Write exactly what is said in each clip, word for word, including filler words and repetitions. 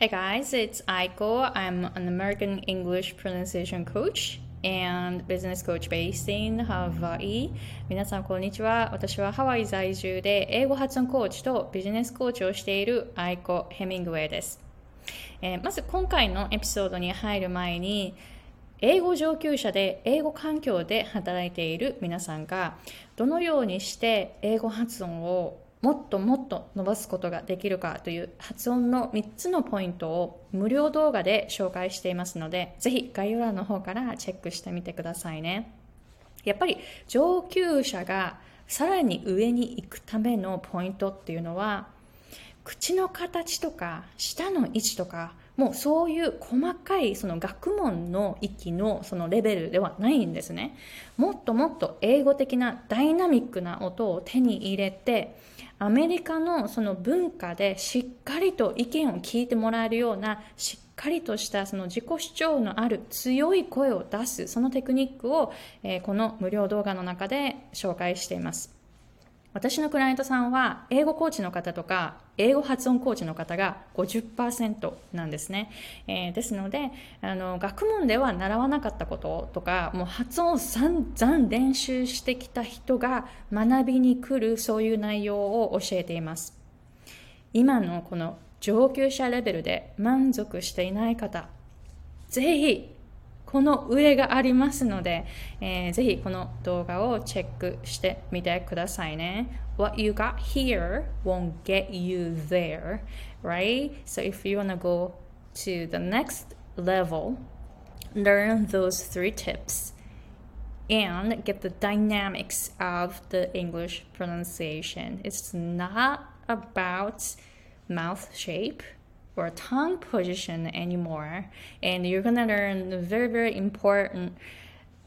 Hey guys, it's Aiko. I'm an American English pronunciation coach and business coach based in Hawaii. 皆さんこんにちは。私はハワイ在住で英語発音コーチとビジネスコーチをしている Aiko Hemingway です、えー、まず今回のエピソードに入る前に、英語上級者で英語環境で働いている皆さんがどのようにして英語発音をもっともっと伸ばすことができるかという発音のみっつのポイントを無料動画で紹介していますので、ぜひ概要欄の方からチェックしてみてくださいね。やっぱり上級者がさらに上に行くためのポイントっていうのは、口の形とか舌の位置とか、もうそういう細かいその学問の域のそのレベルではないんですね。もっともっと英語的なダイナミックな音を手に入れて、アメリカのその文化でしっかりと意見を聞いてもらえるような、しっかりとしたその自己主張のある強い声を出す、そのテクニックを、えー、この無料動画の中で紹介しています。私のクライアントさんは英語コーチの方とか英語発音コーチの方が ごじゅっパーセント なんですね、えー、ですのであの学問では習わなかったこととか、もう発音を散々練習してきた人が学びに来る、そういう内容を教えています。今のこの上級者レベルで満足していない方、ぜひこの上がありますので、えー、ぜひこの動画をチェックしてみてくださいね。 What you got here won't get you there, right? So if you want to go to the next level, learn those three tips and get the dynamics of the English pronunciation. It's not about mouth shape.or tongue position anymore, and you're gonna learn very very important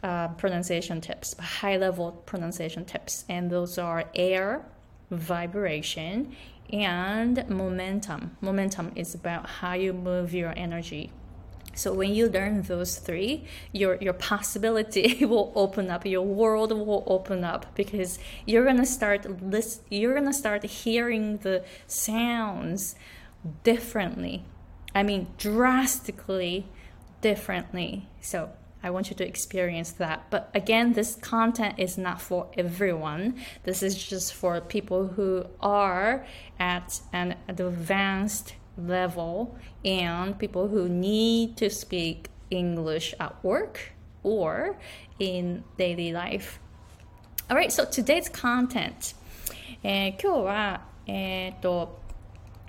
uh, pronunciation tips, high level pronunciation tips, and those are air, vibration, and momentum. Momentum is about how you move your energy. So when you learn those three, your your possibility will open up, your world will open up, because you're gonna start list, you're gonna start hearing the sounds.differently. I mean, drastically differently. So I want you to experience that. But again, this content is not for everyone. This is just for people who are at an advanced level and people who need to speak English at work or in daily life. All right, so today's content. えー、今日は、えーと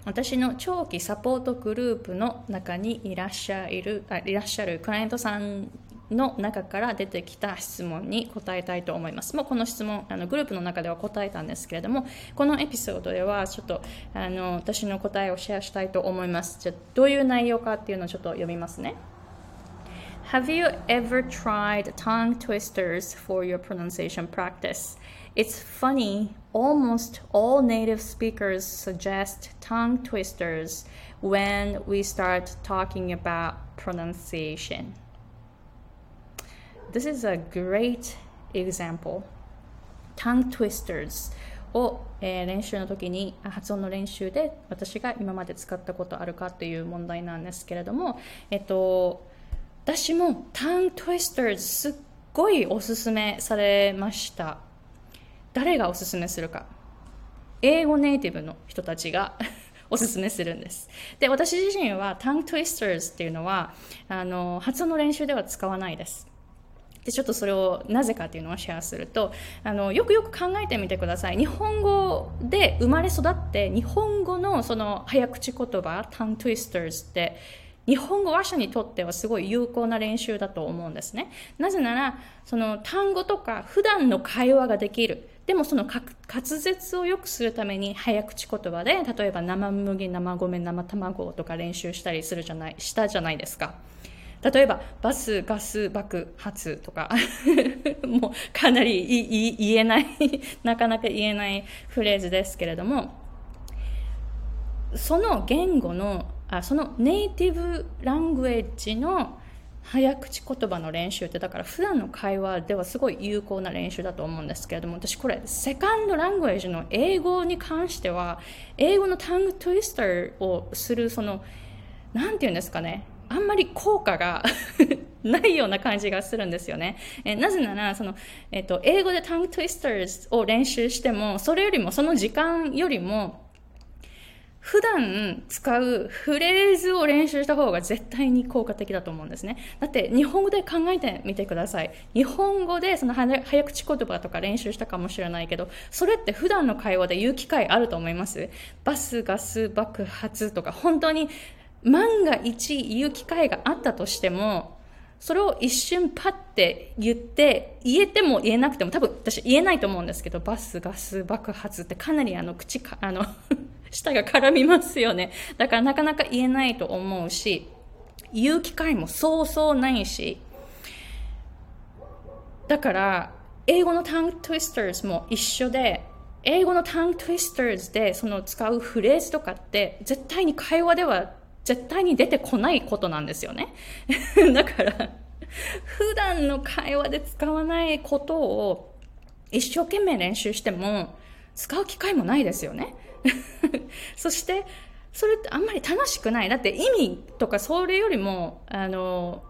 私の長期サポートグループの中にいらっしゃる、あ、いらっしゃるクライアントさんの中から出てきた質問に答えたいと思います。もうこの質問、あのグループの中では答えたんですけれども、このエピソードではちょっとあの私の答えをシェアしたいと思います。じゃあどういう内容かっていうのをちょっと読みますね。Have you ever tried tongue twisters for your pronunciation practice? It's funny, almost all native speakers suggest tongue twisters when we start talking about pronunciation. This is a great example. Tongue twistersを、えー、練習の時に、発音の練習で私が今まで使ったことあるかという問題なんですけれども、えっと私もタントゥイスターズすっごいおすすめされました。誰がおすすめするか、英語ネイティブの人たちがおすすめするんです。で、私自身はタントゥイスターズっていうのはあの発音の練習では使わないです。で、ちょっとそれをなぜかっていうのをシェアすると、あのよくよく考えてみてください。日本語で生まれ育って日本語のその早口言葉、タントゥイスターズって日本語話者にとってはすごい有効な練習だと思うんですね。なぜなら、その単語とか普段の会話ができる。でもその滑舌を良くするために早口言葉で、例えば生麦、生米、生卵とか練習したりするじゃない、したじゃないですか。例えばバス、ガス、爆発とかもうかなりいい言えないなかなか言えないフレーズですけれども、その言語のそのネイティブラングエッジの早口言葉の練習って、だから普段の会話ではすごい有効な練習だと思うんですけれども、私これセカンドラングエッジの英語に関しては、英語のタングトゥイスターをするそのなんていうんですかね、あんまり効果がないような感じがするんですよね。えなぜならその、えっと、英語でタングトゥイスターズを練習しても、それよりもその時間よりも普段使うフレーズを練習した方が絶対に効果的だと思うんですね。だって日本語で考えてみてください。日本語でその早口言葉とか練習したかもしれないけど、それって普段の会話で言う機会あると思います？バスガス爆発とか、本当に万が一言う機会があったとしても、それを一瞬パッて言って、言えても言えなくても、多分私言えないと思うんですけど、バス、ガス、爆発ってかなりあの口か、あの舌が絡みますよね。だからなかなか言えないと思うし、言う機会もそうそうないし、だから英語のタングトゥイスターズも一緒で、英語のタングトゥイスターズでその使うフレーズとかって絶対に会話では絶対に出てこないことなんですよね。だから普段の会話で使わないことを一生懸命練習しても使う機会もないですよね。そしてそれってあんまり楽しくない。だって意味とかそれよりもあの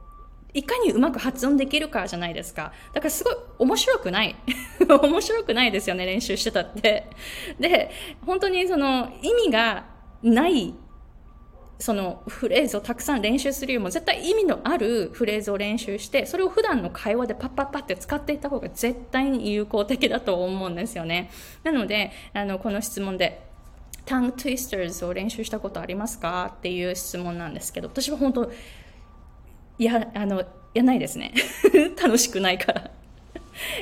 いかにうまく発音できるかじゃないですか。だからすごい面白くない。面白くないですよね、練習してたって。で、本当にその意味がないそのフレーズをたくさん練習するよりも、絶対意味のあるフレーズを練習して、それを普段の会話でパッパッパって使っていた方が絶対に有効的だと思うんですよね。なのであのこの質問でタングトゥイスターズを練習したことありますかっていう質問なんですけど、私は本当いやあのいやないですね。楽しくないから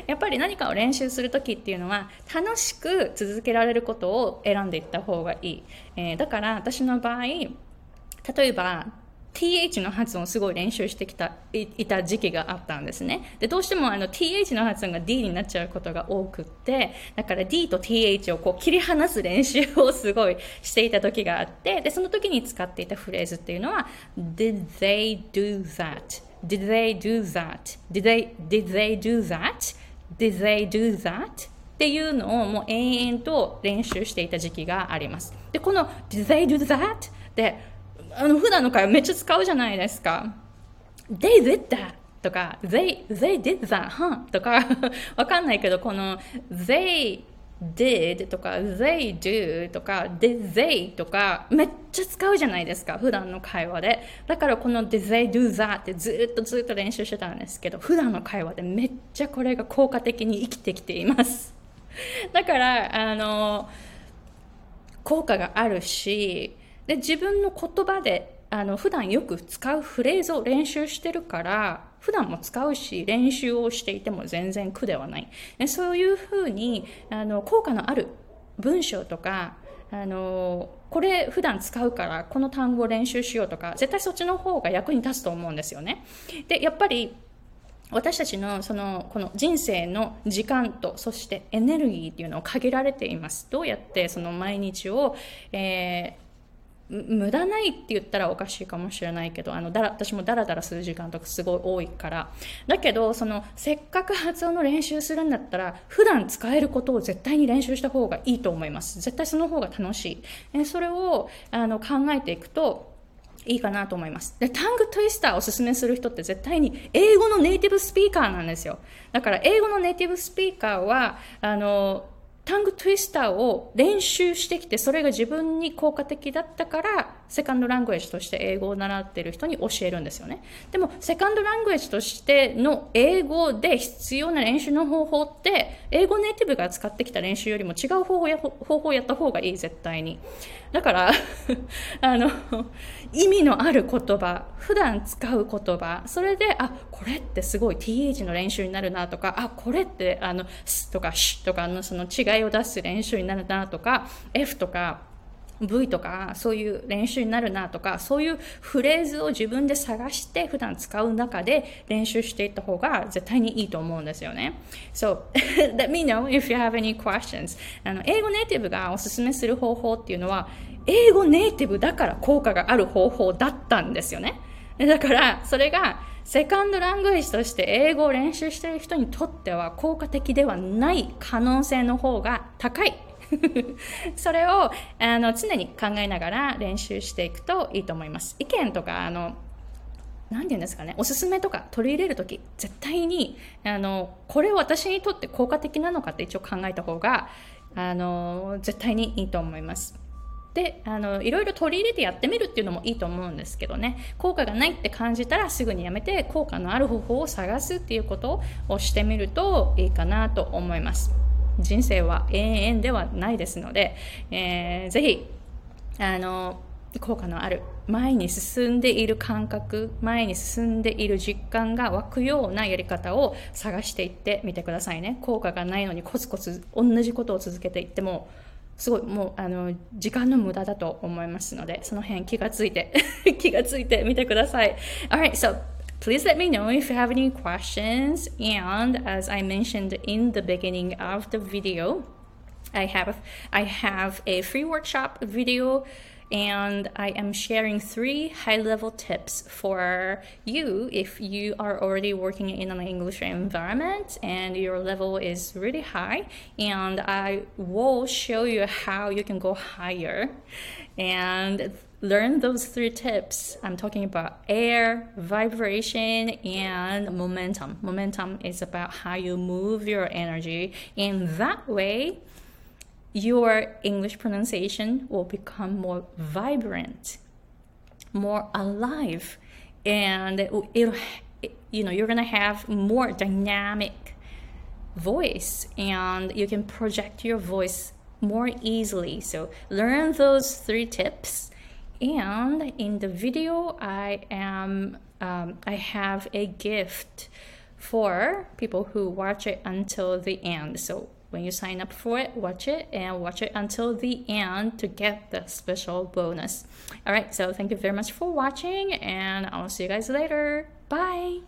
やっぱり何かを練習するときっていうのは楽しく続けられることを選んでいった方がいい、えー、だから私の場合、例えば th の発音をすごい練習してきた い, いた時期があったんですね。でどうしてもあの th の発音が d になっちゃうことが多くって、だから d と th をこう切り離す練習をすごいしていた時があって、でその時に使っていたフレーズっていうのは did they do that did they do that did they did they do that did they do that っていうのをもう延々と練習していた時期があります。でこの did they do that であの普段の会話めっちゃ使うじゃないですか。 They did that とか They, they did that、huh? とかわかんないけど、この They did とか They do とか Did they とかめっちゃ使うじゃないですか、普段の会話で。だからこの Did they do that ってずっとずっと練習してたんですけど、普段の会話でめっちゃこれが効果的に生きてきています。だからあの効果があるし、で自分の言葉であの普段よく使うフレーズを練習してるから、普段も使うし練習をしていても全然苦ではない。でそういうふうにあの効果のある文章とか、あのこれ普段使うからこの単語を練習しようとか、絶対そっちの方が役に立つと思うんですよね。でやっぱり私たちのそのこの人生の時間と、そしてエネルギーっていうのを限られています。どうやってその毎日を、えー無駄ないって言ったらおかしいかもしれないけど、あのだら私もダラダラする時間とかすごい多いから。だけどそのせっかく発音の練習するんだったら、普段使えることを絶対に練習した方がいいと思います。絶対その方が楽しい。でそれをあの考えていくといいかなと思います。でタングトゥイスターをおすすめする人って絶対に英語のネイティブスピーカーなんですよ。だから英語のネイティブスピーカーはあのタングトゥイスターを練習してきて、それが自分に効果的だったからセカンドラングエージとして英語を習っている人に教えるんですよね。でもセカンドラングエージとしての英語で必要な練習の方法って、英語ネイティブが使ってきた練習よりも違う方法や方法をやった方がいい、絶対に。だからあの意味のある言葉、普段使う言葉、それであこれってすごい th の練習になるなとか、あこれってあの s とか sh とかのその違いを出す練習になるなとか、 F とか V とかそういう練習になるなとか、そういうフレーズを自分で探して普段使う中で練習していった方が絶対にいいと思うんですよね。 So let me know if you have any questions。 あの英語ネイティブがおすすめする方法っていうのは、英語ネイティブだから効果がある方法だったんですよね。だからそれがセカンドラングエージとして英語を練習している人にとっては効果的ではない可能性の方が高い。それをあの常に考えながら練習していくといいと思います。意見とかあのなんていうんですかね、おすすめとか取り入れるとき、絶対にあのこれ私にとって効果的なのかって一応考えた方があの絶対にいいと思います。であのいろいろ取り入れてやってみるっていうのもいいと思うんですけどね、効果がないって感じたらすぐにやめて効果のある方法を探すっていうことをしてみるといいかなと思います。人生は永遠ではないですので、えー、ぜひあの効果のある前に進んでいる感覚、前に進んでいる実感が湧くようなやり方を探していってみてくださいね。効果がないのにコツコツ同じことを続けていってもすごいもうあの時間の無駄だと思いますので、その辺気がついて気がついてみてください。 Alright, so please let me know if you have any questions, and as I mentioned in the beginning of the video, I have I have a free workshop video.And I am sharing three high-level tips for you if you are already working in an English environment and your level is really high. And I will show you how you can go higher and learn those three tips. I'm talking about air, vibration, and momentum. Momentum is about how you move your energy. And that way,Your English pronunciation will become more vibrant, more alive, and it'll, it, you know, you're gonna have more dynamic voice, and you can project your voice more easily. So learn those three tips. And in the video, I am, um, I have a gift for people who watch it until the end. So.When you sign up for it, watch it and watch it until the end to get the special bonus. All right, so thank you very much for watching, and I'll see you guys later. Bye!